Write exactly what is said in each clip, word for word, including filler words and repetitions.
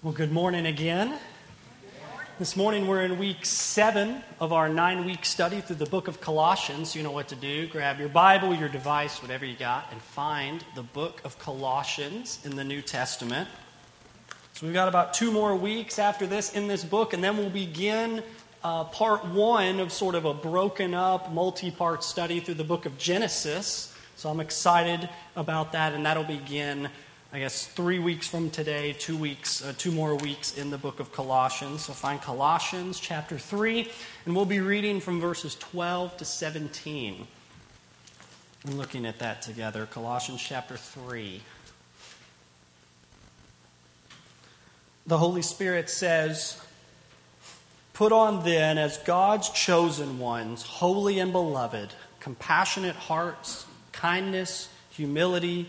Well, good morning again. Good morning. This morning we're in week seven of our nine-week study through the book of Colossians. You know what to do. Grab your Bible, your device, whatever you got, and find the book of Colossians in the New Testament. So we've got about two more weeks after this in this book, and then we'll begin uh, part one of sort of a broken-up, multi-part study through the book of Genesis. So I'm excited about that, and that'll begin I guess three weeks from today, two weeks, uh, two more weeks in the book of Colossians. So find Colossians chapter three, and we'll be reading from verses twelve to seventeen. I'm looking at that together. Colossians chapter three. The Holy Spirit says, "Put on then, as God's chosen ones, holy and beloved, compassionate hearts, kindness, humility,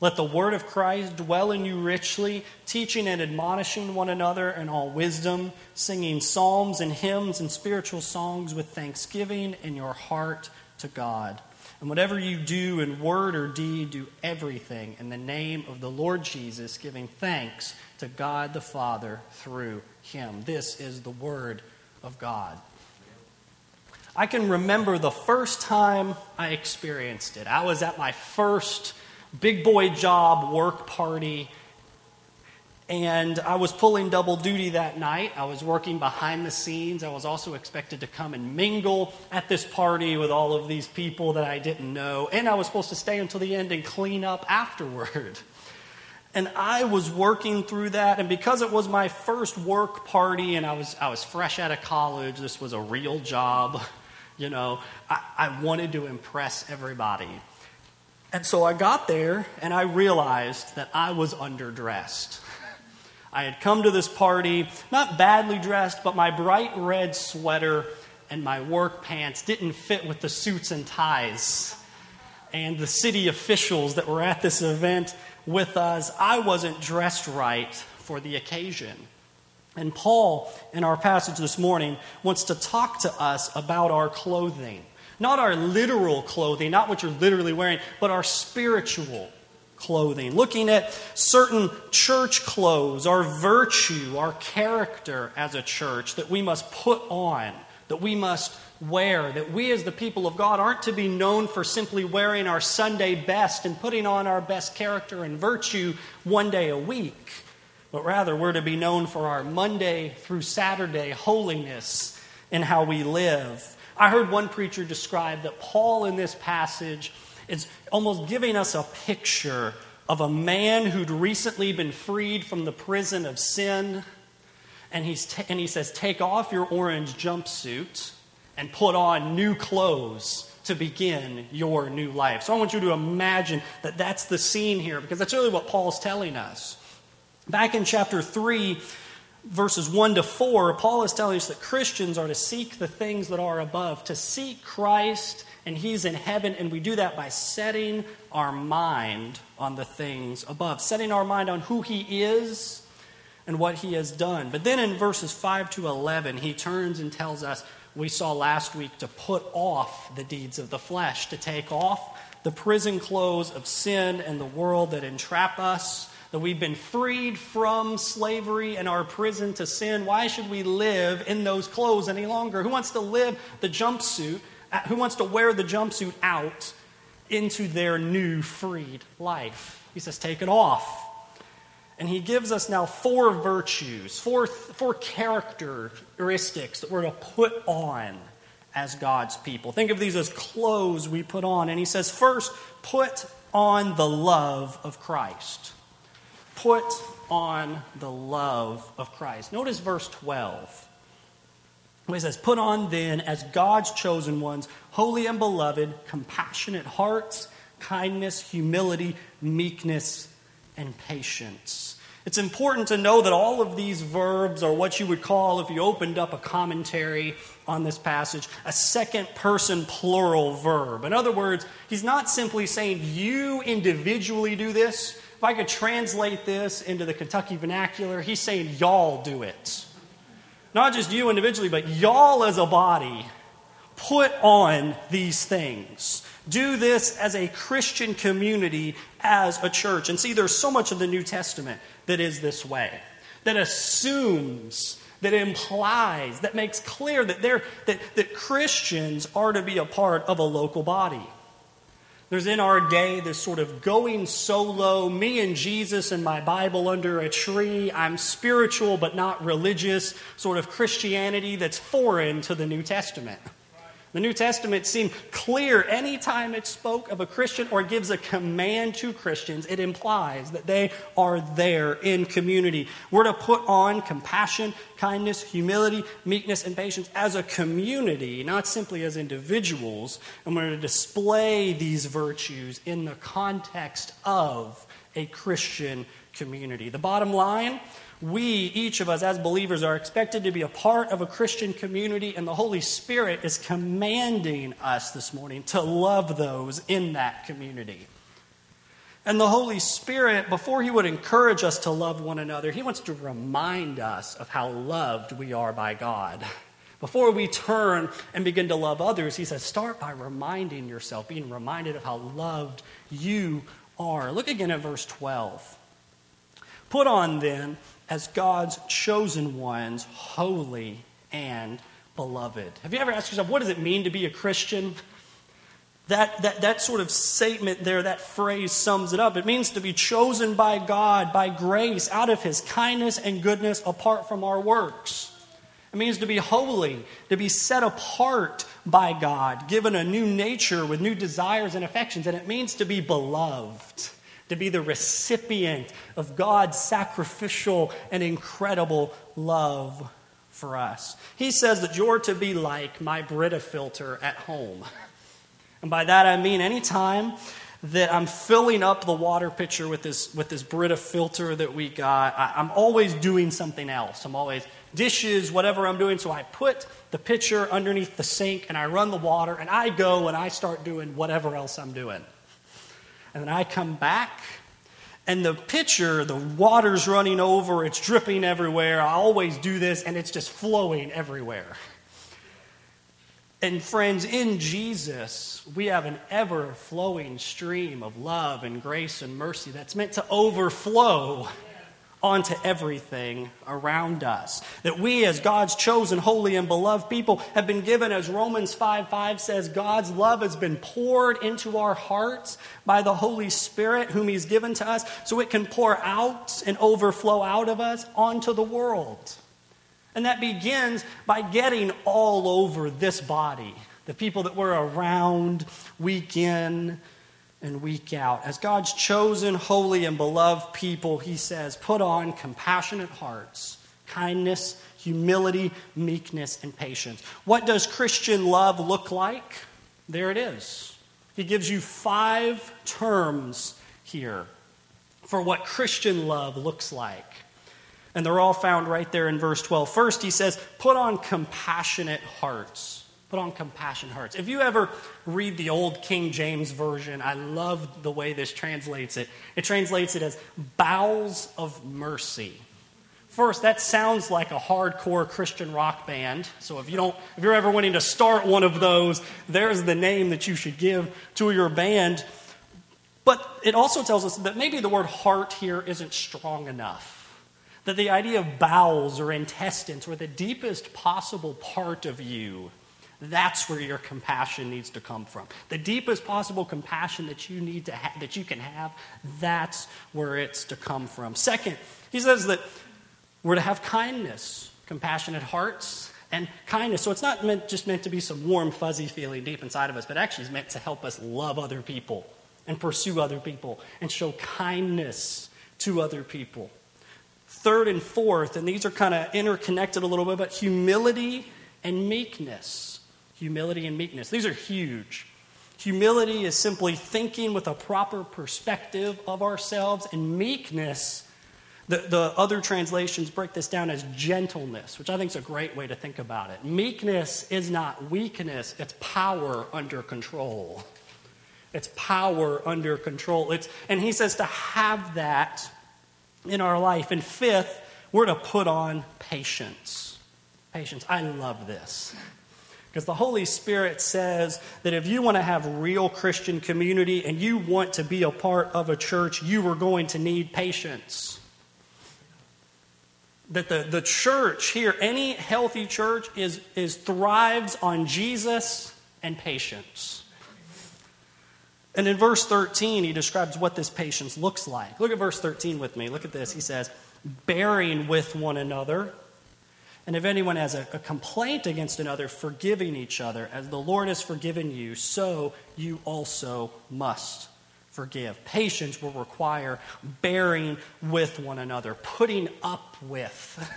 Let the word of Christ dwell in you richly, teaching and admonishing one another in all wisdom, singing psalms and hymns and spiritual songs with thanksgiving in your heart to God. And whatever you do in word or deed, do everything in the name of the Lord Jesus, giving thanks to God the Father through him." This is the word of God. I can remember the first time I experienced it. I was at my first big boy job, work party. And I was pulling double duty that night. I was working behind the scenes. I was also expected to come and mingle at this party with all of these people that I didn't know. And I was supposed to stay until the end and clean up afterward. And I was working through that. And because it was my first work party and I was I was fresh out of college, this was a real job, you know, I, I wanted to impress everybody. And so I got there, and I realized that I was underdressed. I had come to this party, not badly dressed, but my bright red sweater and my work pants didn't fit with the suits and ties and the city officials that were at this event with us. I wasn't dressed right for the occasion. And Paul, in our passage this morning, wants to talk to us about our clothing. Not our literal clothing, not what you're literally wearing, but our spiritual clothing. Looking at certain church clothes, our virtue, our character as a church that we must put on, that we must wear, that we as the people of God aren't to be known for simply wearing our Sunday best and putting on our best character and virtue one day a week, but rather we're to be known for our Monday through Saturday holiness in how we live. I heard one preacher describe that Paul in this passage is almost giving us a picture of a man who'd recently been freed from the prison of sin. And he's t- and he says, take off your orange jumpsuit and put on new clothes to begin your new life. So I want you to imagine that that's the scene here, because that's really what Paul's telling us. Back in chapter three, verses one to four, Paul is telling us that Christians are to seek the things that are above, to seek Christ, and he's in heaven, and we do that by setting our mind on the things above, setting our mind on who he is and what he has done. But then in verses five to eleven, he turns and tells us, we saw last week, to put off the deeds of the flesh, to take off the prison clothes of sin and the world that entrap us, that we've been freed from slavery and our prison to sin. Why should we live in those clothes any longer? Who wants to live the jumpsuit? Who wants to wear the jumpsuit out into their new freed life? He says, take it off. And he gives us now four virtues, four, four characteristics that we're to put on as God's people. Think of these as clothes we put on. And he says, first, put on the love of Christ. Put on the love of Christ. Notice verse twelve. It says, "Put on then, as God's chosen ones, holy and beloved, compassionate hearts, kindness, humility, meekness, and patience." It's important to know that all of these verbs are what you would call, if you opened up a commentary on this passage, a second-person plural verb. In other words, he's not simply saying, you individually do this. If I could translate this into the Kentucky vernacular, he's saying, y'all do it. Not just you individually, but y'all as a body put on these things. Do this as a Christian community, as a church. And see, there's so much of the New Testament that is this way, that assumes, that implies, that makes clear that they're, that, that Christians are to be a part of a local body. There's in our day this sort of going solo, me and Jesus and my Bible under a tree, I'm spiritual but not religious, sort of Christianity that's foreign to the New Testament. The New Testament seemed clear anytime it spoke of a Christian or gives a command to Christians. It implies that they are there in community. We're to put on compassion, kindness, humility, meekness, and patience as a community, not simply as individuals. And we're to display these virtues in the context of a Christian community. The bottom line, we, each of us as believers, are expected to be a part of a Christian community, and the Holy Spirit is commanding us this morning to love those in that community. And the Holy Spirit, before he would encourage us to love one another, he wants to remind us of how loved we are by God. Before we turn and begin to love others, he says, start by reminding yourself, being reminded of how loved you are. Look again at verse twelve. Put on, then, as God's chosen ones, holy and beloved. Have you ever asked yourself, what does it mean to be a Christian? That, that, that sort of statement there, that phrase sums it up. It means to be chosen by God, by grace, out of his kindness and goodness, apart from our works. It means to be holy, to be set apart by God, given a new nature with new desires and affections. And it means to be beloved, to be the recipient of God's sacrificial and incredible love for us. He says that you're to be like my Brita filter at home. And by that I mean any time that I'm filling up the water pitcher with this, with this Brita filter that we got, I, I'm always doing something else. I'm always dishes, whatever I'm doing. So I put the pitcher underneath the sink and I run the water and I go and I start doing whatever else I'm doing. And then I come back, and the pitcher, the water's running over, it's dripping everywhere. I always do this, and it's just flowing everywhere. And friends, in Jesus, we have an ever-flowing stream of love and grace and mercy that's meant to overflow onto everything around us. That we, as God's chosen, holy, and beloved people, have been given, as Romans five five says, God's love has been poured into our hearts by the Holy Spirit, whom he's given to us, so it can pour out and overflow out of us onto the world. And that begins by getting all over this body, the people that we're around week in and week out. As God's chosen, holy, and beloved people, he says, put on compassionate hearts, kindness, humility, meekness, and patience. What does Christian love look like? There it is. He gives you five terms here for what Christian love looks like. And they're all found right there in verse twelve. First, he says, put on compassionate hearts. Put on compassionate hearts. If you ever read the old King James Version, I love the way this translates it. It translates it as bowels of mercy. First, that sounds like a hardcore Christian rock band. So if you don't, if you're ever wanting to start one of those, there's the name that you should give to your band. But it also tells us that maybe the word heart here isn't strong enough. That the idea of bowels or intestines or the deepest possible part of you, that's where your compassion needs to come from. The deepest possible compassion that you need to ha- that you can have, that's where it's to come from. Second, he says that we're to have kindness, compassionate hearts, and kindness. So it's not meant just meant to be some warm, fuzzy feeling deep inside of us, but actually it's meant to help us love other people and pursue other people and show kindness to other people. Third and fourth, and these are kind of interconnected a little bit, but humility and meekness. Humility and meekness. These are huge. Humility is simply thinking with a proper perspective of ourselves, and meekness The, the other translations break this down as gentleness, which I think is a great way to think about it. Meekness is not weakness, it's power under control. It's power under control. It's, and he says to have that in our life. And fifth, we're to put on patience. Patience. I love this. Because the Holy Spirit says that if you want to have real Christian community and you want to be a part of a church, you are going to need patience. That the, the church here, any healthy church, is, is thrives on Jesus and patience. And in verse thirteen, he describes what this patience looks like. Look at verse thirteen with me. Look at this. He says, bearing with one another. And if anyone has a, a complaint against another, forgiving each other, as the Lord has forgiven you, so you also must forgive. Patience will require bearing with one another, putting up with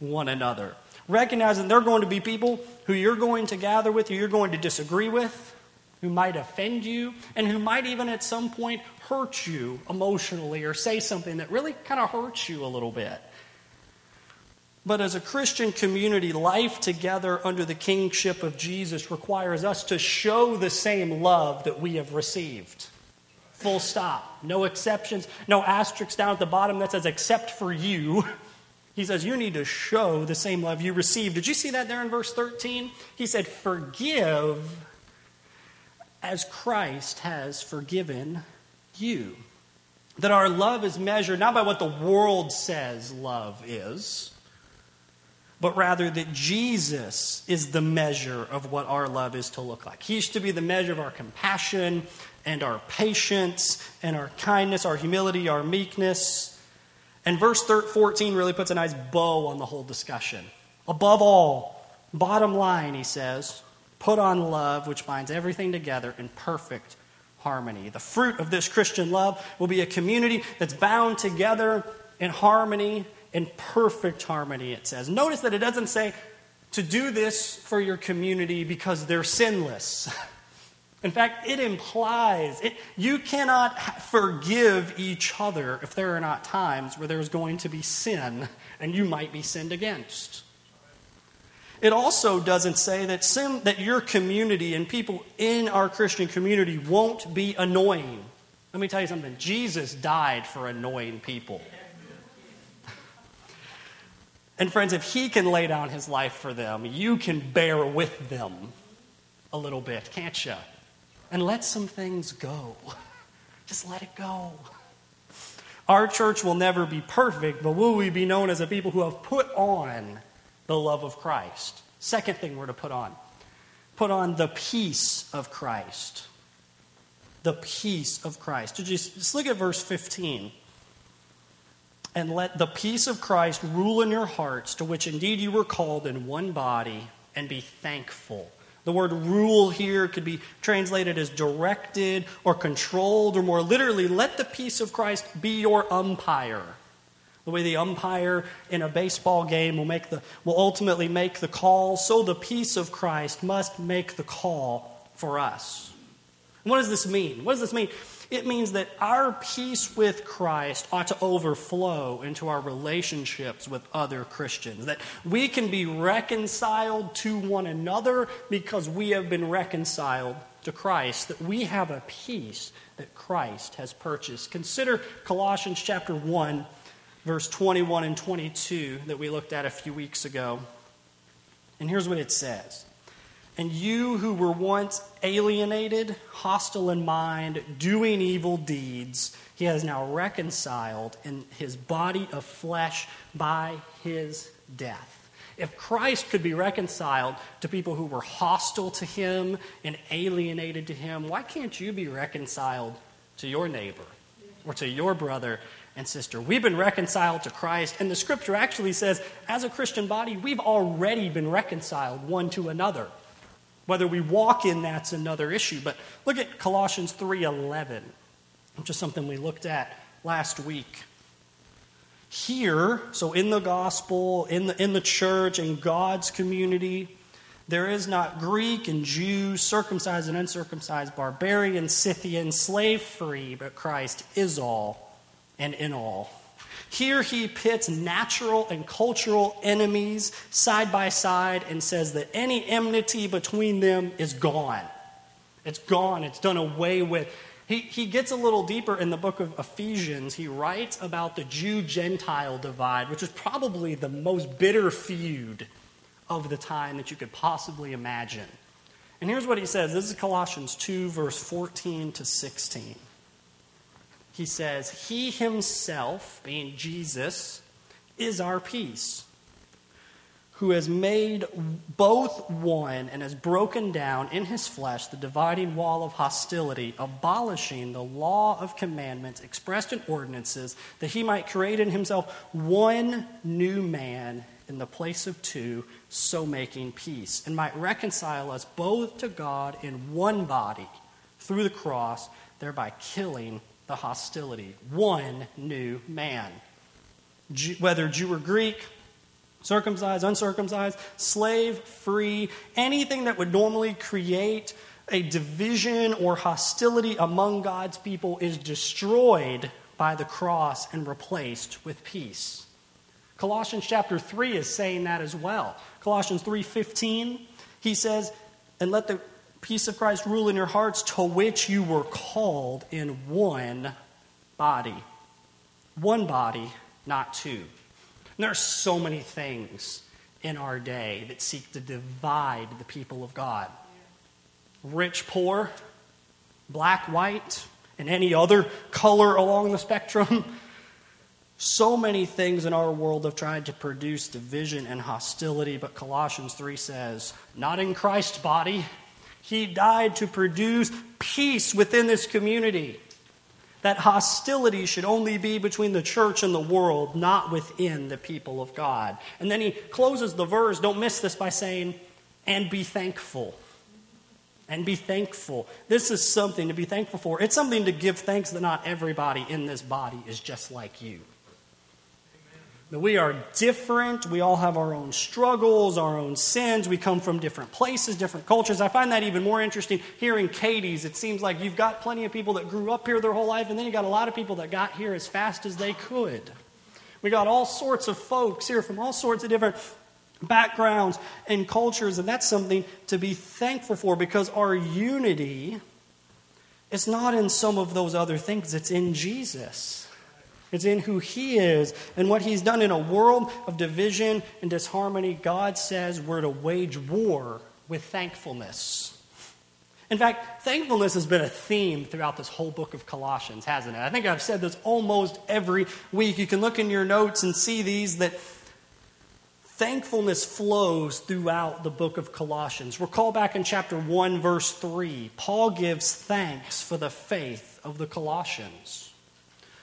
one another. Recognizing there are going to be people who you're going to gather with, who you're going to disagree with, who might offend you, and who might even at some point hurt you emotionally or say something that really kind of hurts you a little bit. But as a Christian community, life together under the kingship of Jesus requires us to show the same love that we have received. Full stop. No exceptions, no asterisks down at the bottom that says, except for you. He says, you need to show the same love you received. Did you see that there in verse thirteen? He said, forgive as Christ has forgiven you. That our love is measured not by what the world says love is, but rather that Jesus is the measure of what our love is to look like. He is to be the measure of our compassion and our patience and our kindness, our humility, our meekness. And verse fourteen really puts a nice bow on the whole discussion. Above all, bottom line, he says, put on love, which binds everything together in perfect harmony. The fruit of this Christian love will be a community that's bound together in harmony. In perfect harmony, it says. Notice that it doesn't say to do this for your community because they're sinless. In fact, it implies it, you cannot forgive each other if there are not times where there's going to be sin and you might be sinned against. It also doesn't say that, sin, that your community and people in our Christian community won't be annoying. Let me tell you something. Jesus died for annoying people. And friends, if he can lay down his life for them, you can bear with them a little bit, can't you? And let some things go. Just let it go. Our church will never be perfect, but will we be known as a people who have put on the love of Christ? Second thing we're to put on. Put on the peace of Christ. The peace of Christ. Just look at verse fifteen. And let the peace of Christ rule in your hearts, to which indeed you were called in one body, and be thankful. The word rule here could be translated as directed or controlled, or more literally, let the peace of Christ be your umpire. The way the umpire in a baseball game will make the will ultimately make the call, so the peace of Christ must make the call for us. And what does this mean? What does this mean? It means that our peace with Christ ought to overflow into our relationships with other Christians. That we can be reconciled to one another because we have been reconciled to Christ. That we have a peace that Christ has purchased. Consider Colossians chapter one, verse twenty-one and twenty-two that we looked at a few weeks ago. And here's what it says. And you who were once alienated, hostile in mind, doing evil deeds, he has now reconciled in his body of flesh by his death. If Christ could be reconciled to people who were hostile to him and alienated to him, why can't you be reconciled to your neighbor or to your brother and sister? We've been reconciled to Christ, and the scripture actually says, as a Christian body, we've already been reconciled one to another. Whether we walk in, that's another issue. But look at Colossians three eleven, which is something we looked at last week. Here, so in the gospel, in the, in the church, in God's community, there is not Greek and Jew, circumcised and uncircumcised, barbarian, Scythian, slave-free, but Christ is all and in all. Here he pits natural and cultural enemies side by side and says that any enmity between them is gone. It's gone. It's done away with. He, he gets a little deeper in the book of Ephesians. He writes about the Jew-Gentile divide, which is probably the most bitter feud of the time that you could possibly imagine. And here's what he says. This is Colossians two, verse fourteen to sixteen. He says, "He himself," being Jesus, "is our peace, who has made both one and has broken down in his flesh the dividing wall of hostility, abolishing the law of commandments expressed in ordinances, that he might create in himself one new man in the place of two, so making peace, and might reconcile us both to God in one body through the cross, thereby killing the hostility." One new man. Jew, whether Jew or Greek, circumcised, uncircumcised, slave, free, anything that would normally create a division or hostility among God's people is destroyed by the cross and replaced with peace. Colossians chapter three is saying that as well. Colossians three fifteen, he says, "And let the peace of Christ rule in your hearts, to which you were called in one body." One body, not two. And there are so many things in our day that seek to divide the people of God. Rich, poor, black, white, and any other color along the spectrum. So many things in our world have tried to produce division and hostility, but Colossians three says, not in Christ's body. He died to produce peace within this community. That hostility should only be between the church and the world, not within the people of God. And then he closes the verse, don't miss this, by saying, "And be thankful." And be thankful. This is something to be thankful for. It's something to give thanks that not everybody in this body is just like you. That we are different, we all have our own struggles, our own sins, we come from different places, different cultures. I find that even more interesting here in Katie's. It seems like you've got plenty of people that grew up here their whole life, and then you got a lot of people that got here as fast as they could. We got all sorts of folks here from all sorts of different backgrounds and cultures, and that's something to be thankful for, because our unity is not in some of those other things, it's in Jesus. It's in who he is and what he's done. In a world of division and disharmony, God says we're to wage war with thankfulness. In fact, thankfulness has been a theme throughout this whole book of Colossians, hasn't it? I think I've said this almost every week. You can look in your notes and see these, that thankfulness flows throughout the book of Colossians. Recall back in chapter one, verse three, Paul gives thanks for the faith of the Colossians.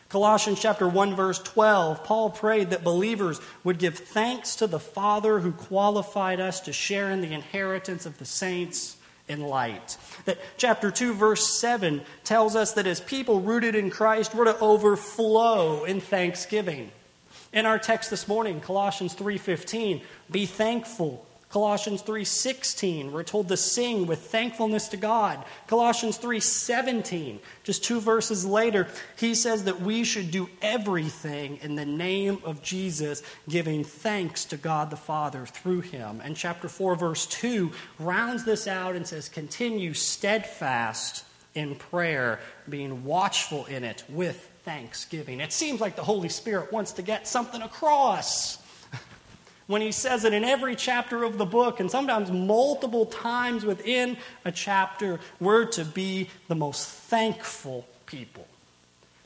Colossians chapter one, verse twelve, Paul prayed that believers would give thanks to the Father who qualified us to share in the inheritance of the saints in light. That chapter two, verse seven tells us that as people rooted in Christ, we're to overflow in thanksgiving. In our text this morning, Colossians three fifteen, be thankful. Colossians three sixteen, we're told to sing with thankfulness to God. Colossians three seventeen, just two verses later, he says that we should do everything in the name of Jesus, giving thanks to God the Father through him. And chapter four, verse two, rounds this out and says, continue steadfast in prayer, being watchful in it with thanksgiving. It seems like the Holy Spirit wants to get something across when he says it in every chapter of the book, and sometimes multiple times within a chapter, we're to be the most thankful people.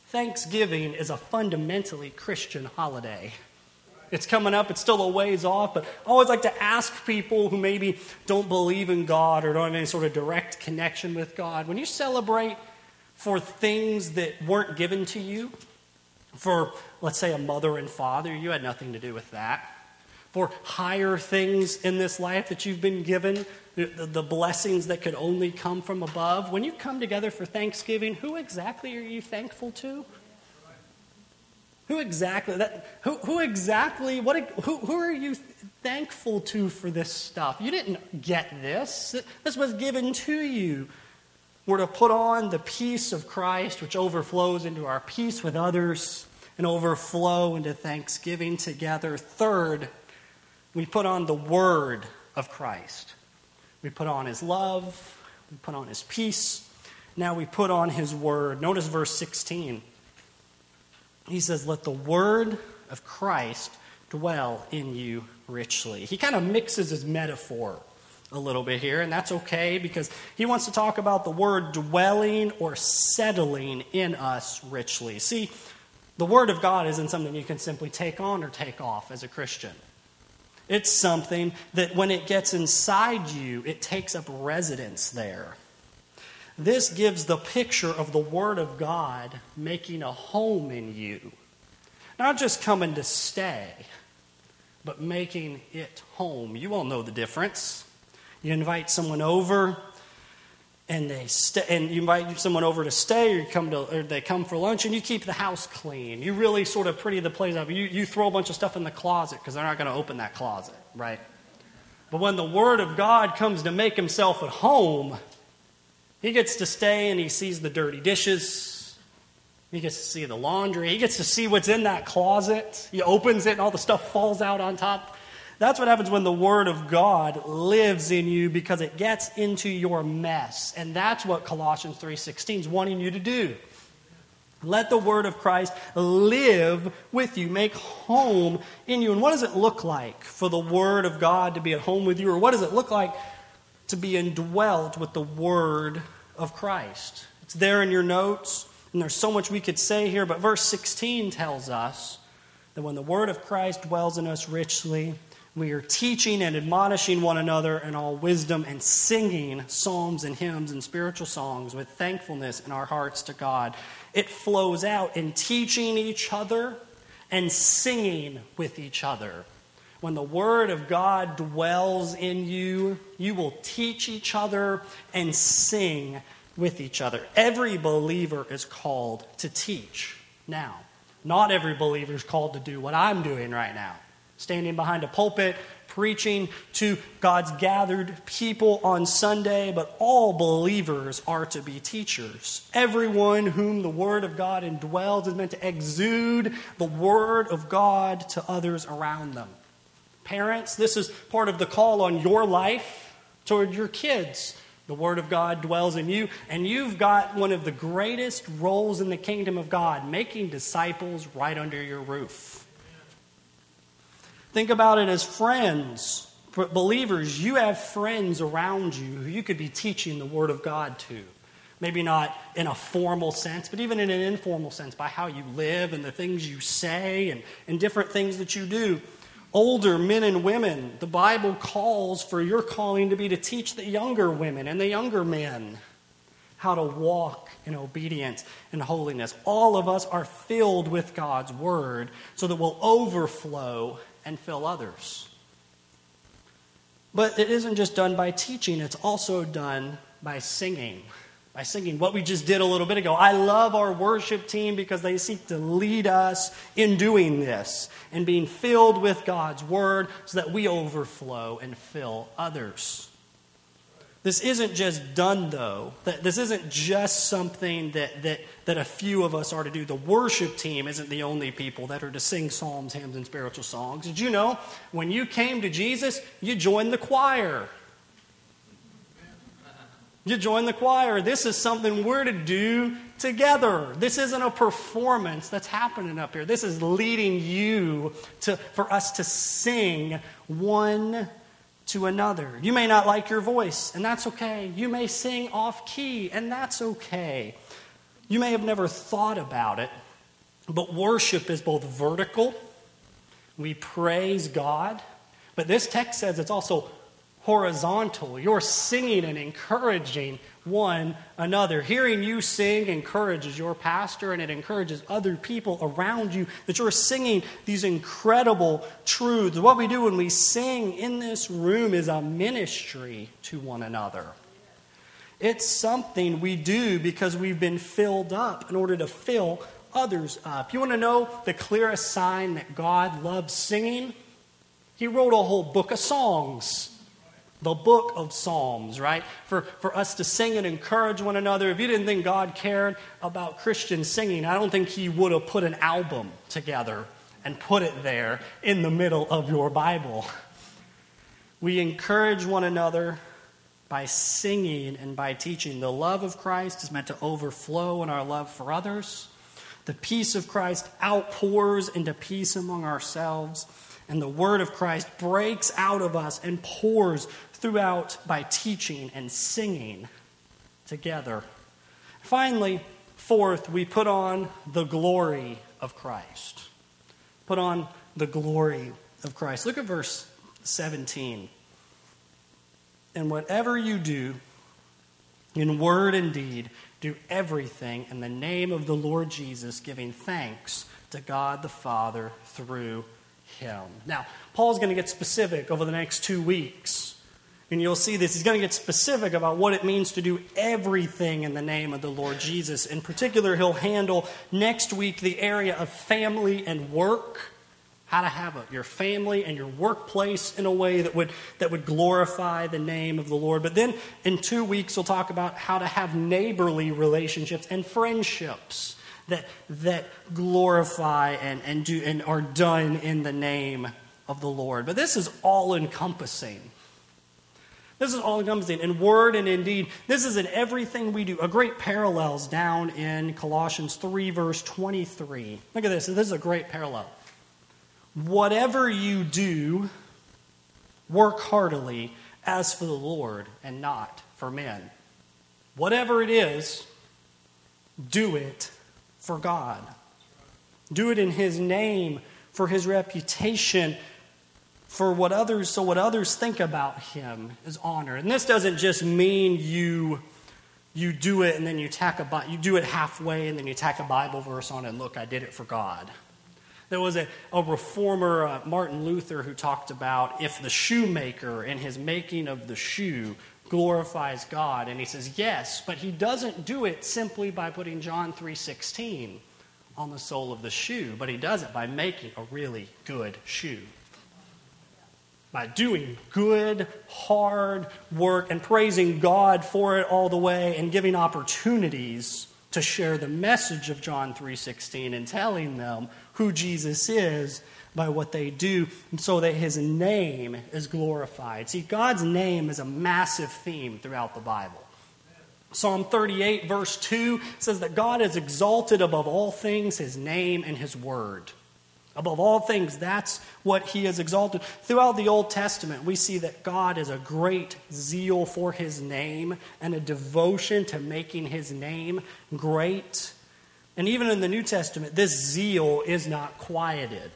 Thanksgiving is a fundamentally Christian holiday. It's coming up, it's still a ways off, but I always like to ask people who maybe don't believe in God or don't have any sort of direct connection with God, when you celebrate for things that weren't given to you, for, let's say, a mother and father, you had nothing to do with that, for higher things in this life that you've been given, the, the blessings that could only come from above. When you come together for Thanksgiving, who exactly are you thankful to? Who exactly? That, who, who exactly? What? Who, who are you thankful to for this stuff? You didn't get this. This was given to you. We're to put on the peace of Christ, which overflows into our peace with others. and overflow into thanksgiving together. Third, we put on the word of Christ. We put on his love. We put on his peace. Now we put on his word. Notice verse sixteen. He says, let the word of Christ dwell in you richly. He kind of mixes his metaphor a little bit here, and that's okay because he wants to talk about the word dwelling or settling in us richly. See, the word of God isn't something you can simply take on or take off as a Christian. It's something that when it gets inside you, it takes up residence there. This gives the picture of the Word of God making a home in you. Not just coming to stay, but making it home. You all know the difference. You invite someone over, and they stay, and you invite someone over to stay, or you come to, or they come for lunch, and you keep the house clean. You really sort of pretty the place up. You you throw a bunch of stuff in the closet because they're not going to open that closet, right? But when the Word of God comes to make Himself at home, He gets to stay and he sees the dirty dishes. He gets to see the laundry. He gets to see what's in that closet. He opens it and all the stuff falls out on top. That's what happens when the Word of God lives in you because it gets into your mess. And that's what Colossians three sixteen is wanting you to do. Let the Word of Christ live with you, make home in you. And what does it look like for the Word of God to be at home with you? Or what does it look like to be indwelt with the Word of Christ? It's there in your notes, and there's so much we could say here, but verse sixteen tells us that when the Word of Christ dwells in us richly, we are teaching and admonishing one another in all wisdom and singing psalms and hymns and spiritual songs with thankfulness in our hearts to God. It flows out in teaching each other and singing with each other. When the Word of God dwells in you, you will teach each other and sing with each other. Every believer is called to teach. Now, not every believer is called to do what I'm doing right now, standing behind a pulpit, preaching to God's gathered people on Sunday, but all believers are to be teachers. Everyone whom the Word of God indwells is meant to exude the Word of God to others around them. Parents, this is part of the call on your life toward your kids. The Word of God dwells in you, and you've got one of the greatest roles in the kingdom of God, making disciples right under your roof. Think about it as friends, believers. You have friends around you who you could be teaching the Word of God to. Maybe not in a formal sense, but even in an informal sense, by how you live and the things you say and, and different things that you do. Older men and women, the Bible calls for your calling to be to teach the younger women and the younger men how to walk in obedience and holiness. All of us are filled with God's Word so that we'll overflow and fill others. But it isn't just done by teaching, it's also done by singing. By singing what we just did a little bit ago. I love our worship team because they seek to lead us in doing this and being filled with God's Word so that we overflow and fill others. This isn't just done, though. This isn't just something that, that, that a few of us are to do. The worship team isn't the only people that are to sing psalms, hymns, and spiritual songs. Did you know when you came to Jesus, you joined the choir? You join the choir. This is something we're to do together. This isn't a performance that's happening up here. This is leading you to for us to sing one to another. You may not like your voice, and that's okay. You may sing off key, and that's okay. You may have never thought about it, but worship is both vertical. We praise God, but this text says it's also horizontal. You're singing and encouraging one another. Hearing you sing encourages your pastor, and it encourages other people around you that you're singing these incredible truths. What we do when we sing in this room is a ministry to one another. It's something we do because we've been filled up in order to fill others up. You want to know the clearest sign that God loves singing? He wrote a whole book of songs. the book of Psalms, right? For for us to sing and encourage one another. If you didn't think God cared about Christian singing, I don't think he would have put an album together and put it there in the middle of your Bible. We encourage one another by singing and by teaching. The love of Christ is meant to overflow in our love for others. The peace of Christ outpours into peace among ourselves. And the word of Christ breaks out of us and pours throughout by teaching and singing together. Finally, fourth, we put on the glory of Christ. Put on the glory of Christ. Look at verse seventeen. And whatever you do, in word and deed, do everything in the name of the Lord Jesus, giving thanks to God the Father through him. Now, Paul's going to get specific over the next two weeks. And you'll see this. He's going to get specific about what it means to do everything in the name of the Lord Jesus. In particular, he'll handle next week the area of family and work. How to have a, your family and your workplace in a way that would that would glorify the name of the Lord. But then in two weeks, we'll talk about how to have neighborly relationships and friendships that that glorify and, and do and are done in the name of the Lord. But this is all encompassing. This is all encompassing in word and in deed. This is in everything we do. A great parallel's down in Colossians three, verse twenty-three. Look at this. This is a great parallel. Whatever you do, work heartily as for the Lord and not for men. Whatever it is, do it for God. Do it in his name, for his reputation, for what others, so what others think about him is honor. And this doesn't just mean you you do it and then you tack a you do it halfway and then you tack a Bible verse on it, and look, I did it for God. There was a, a reformer, uh, Martin Luther, who talked about if the shoemaker in his making of the shoe glorifies God. And he says, yes, but he doesn't do it simply by putting John three sixteen on the sole of the shoe. But he does it by making a really good shoe. By doing good, hard work and praising God for it all the way and giving opportunities to share the message of John three sixteen and telling them who Jesus is by what they do so that his name is glorified. See, God's name is a massive theme throughout the Bible. Psalm thirty-eight, verse two says that God is exalted above all things, his name and his word. Above all things, that's what he is exalted. Throughout the Old Testament, we see that God is a great zeal for his name and a devotion to making his name great. And even in the New Testament, this zeal is not quieted.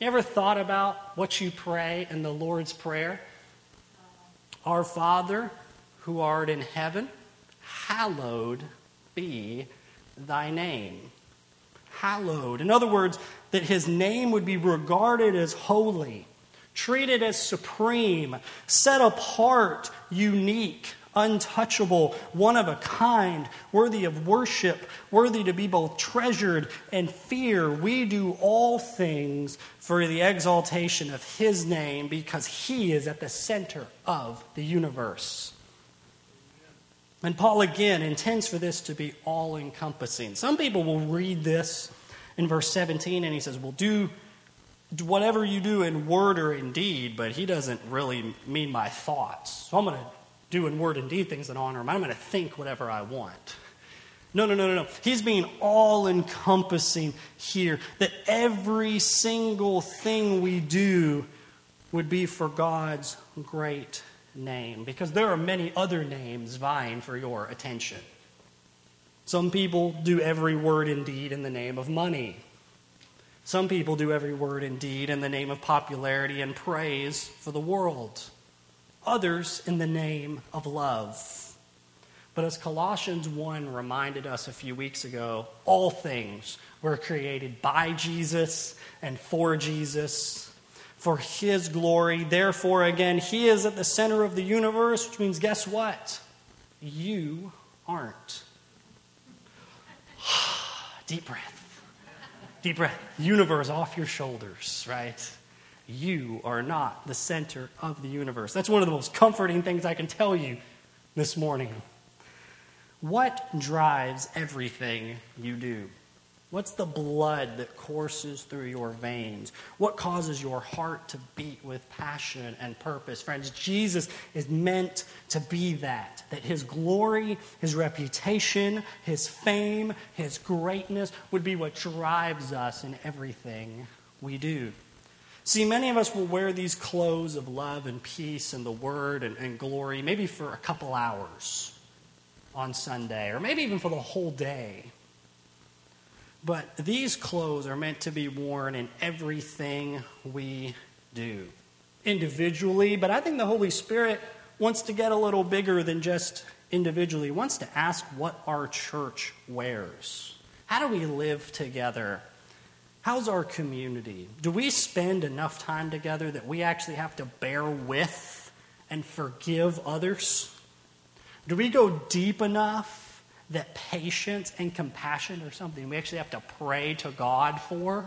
You ever thought about what you pray in the Lord's Prayer? Our Father, who art in heaven, hallowed be thy name. Hallowed. In other words, that his name would be regarded as holy, treated as supreme, set apart, unique, untouchable, one of a kind, worthy of worship, worthy to be both treasured and feared. We do all things for the exaltation of his name because he is at the center of the universe. And Paul again intends for this to be all-encompassing. Some people will read this in verse seventeen, and he says, well, do, do whatever you do in word or in deed, but he doesn't really mean my thoughts. So I'm going to do in word and deed things that honor him. I'm going to think whatever I want. No, no, no, no, no. He's being all-encompassing here, that every single thing we do would be for God's great name, because there are many other names vying for your attention. Some people do every word and deed in the name of money. Some people do every word and deed in the name of popularity and praise for the world. Others in the name of love. But as Colossians one reminded us a few weeks ago, all things were created by Jesus and for Jesus, for his glory. Therefore, again, he is at the center of the universe, which means, guess what? You aren't. Deep breath. Deep breath. Universe off your shoulders, right? You are not the center of the universe. That's one of the most comforting things I can tell you this morning. What drives everything you do? What's the blood that courses through your veins? What causes your heart to beat with passion and purpose? Friends, Jesus is meant to be that. That his glory, his reputation, his fame, his greatness would be what drives us in everything we do. See, many of us will wear these clothes of love and peace and the word and, and glory maybe for a couple hours on Sunday or maybe even for the whole day. But these clothes are meant to be worn in everything we do, individually. But I think the Holy Spirit wants to get a little bigger than just individually. He wants to ask what our church wears. How do we live together? How's our community? Do we spend enough time together that we actually have to bear with and forgive others? Do we go deep enough that patience and compassion are something we actually have to pray to God for?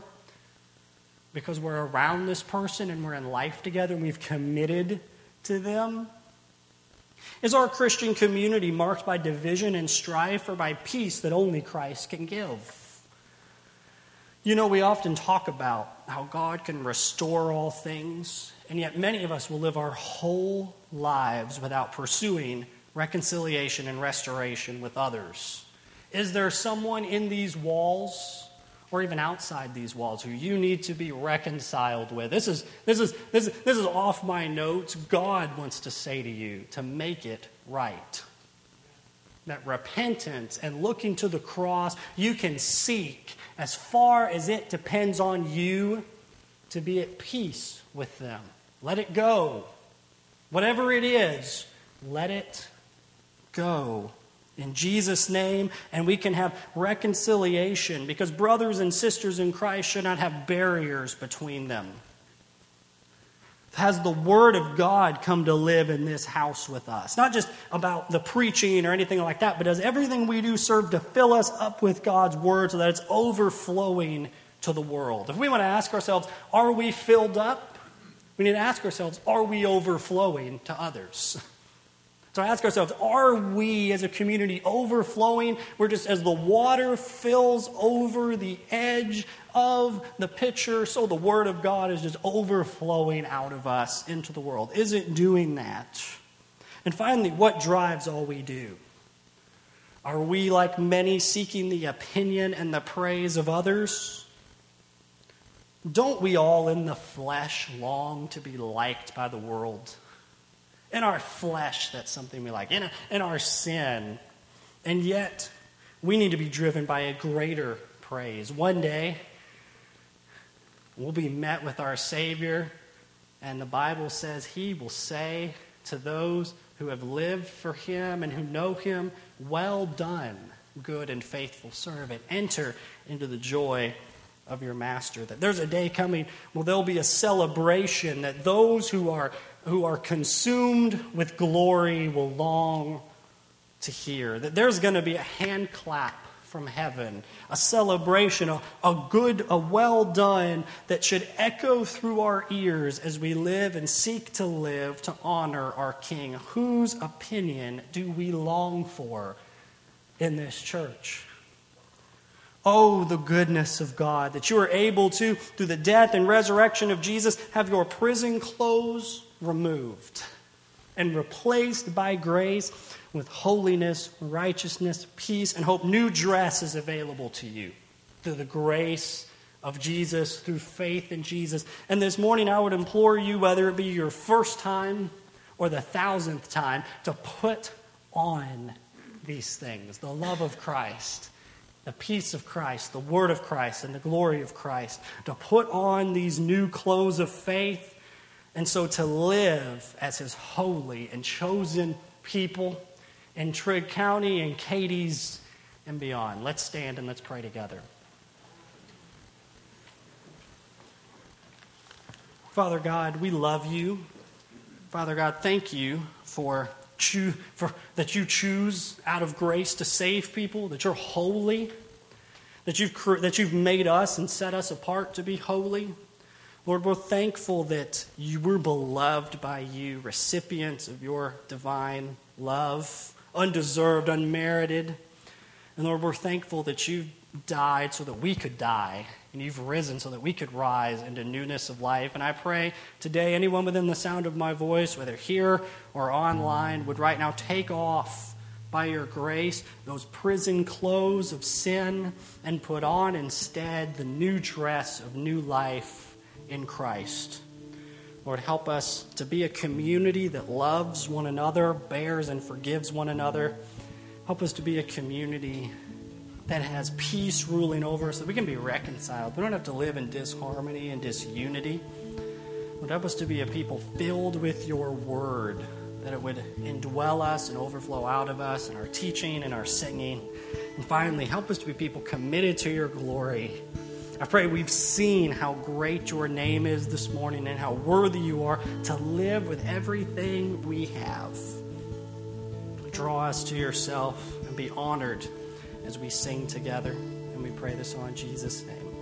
Because we're around this person and we're in life together and we've committed to them? Is our Christian community marked by division and strife or by peace that only Christ can give? You know, we often talk about how God can restore all things, and yet many of us will live our whole lives without pursuing reconciliation and restoration with others. Is there someone in these walls or even outside these walls who you need to be reconciled with? This is this is this is, this is off my notes. God wants to say to you to make it right. That repentance and looking to the cross, you can seek as far as it depends on you to be at peace with them. Let it go. Whatever it is, let it go in Jesus' name, and we can have reconciliation, because brothers and sisters in Christ should not have barriers between them. Has the word of God come to live in this house with us? Not just about the preaching or anything like that, but does everything we do serve to fill us up with God's word so that it's overflowing to the world? If we want to ask ourselves, are we filled up? We need to ask ourselves, are we overflowing to others? So I ask ourselves, are we as a community overflowing? We're just as the water fills over the edge of the pitcher, so the word of God is just overflowing out of us into the world. Is it doing that? And finally, what drives all we do? Are we like many seeking the opinion and the praise of others? Don't we all in the flesh long to be liked by the world? In our flesh, that's something we like. In, in our sin. And yet, we need to be driven by a greater praise. One day, we'll be met with our Savior, and the Bible says he will say to those who have lived for him and who know him, "Well done, good and faithful servant. Enter into the joy of your master." That there's a day coming where there'll be a celebration that those who are who are consumed with glory will long to hear. That there's going to be a hand clap from heaven, a celebration, a, a good, a well done that should echo through our ears as we live and seek to live to honor our King. Whose opinion do we long for in this church? Oh, the goodness of God, that you are able to, through the death and resurrection of Jesus, have your prison clothes removed and replaced by grace with holiness, righteousness, peace, and hope. New dress is available to you through the grace of Jesus, through faith in Jesus. And this morning I would implore you, whether it be your first time or the thousandth time, to put on these things: the love of Christ, the peace of Christ, the word of Christ, and the glory of Christ. To put on these new clothes of faith, and so to live as his holy and chosen people in Trigg County and Cadiz and beyond. Let's stand and let's pray together. Father God, we love you. Father God, thank you for, choo- for that you choose out of grace to save people, that you're holy, that you've cre- that you've made us and set us apart to be holy. Lord, we're thankful that you were beloved by you, recipients of your divine love, undeserved, unmerited. And Lord, we're thankful that you died so that we could die, and you've risen so that we could rise into newness of life. And I pray today anyone within the sound of my voice, whether here or online, would right now take off by your grace those prison clothes of sin and put on instead the new dress of new life in Christ. Lord, help us to be a community that loves one another, bears and forgives one another. Help us to be a community that has peace ruling over us, so that we can be reconciled. We don't have to live in disharmony and disunity. Lord, help us to be a people filled with your word, that it would indwell us and overflow out of us in our teaching and our singing. And finally, help us to be people committed to your glory. I pray we've seen how great your name is this morning and how worthy you are to live with everything we have. Draw us to yourself and be honored as we sing together. And we pray this all in Jesus' name.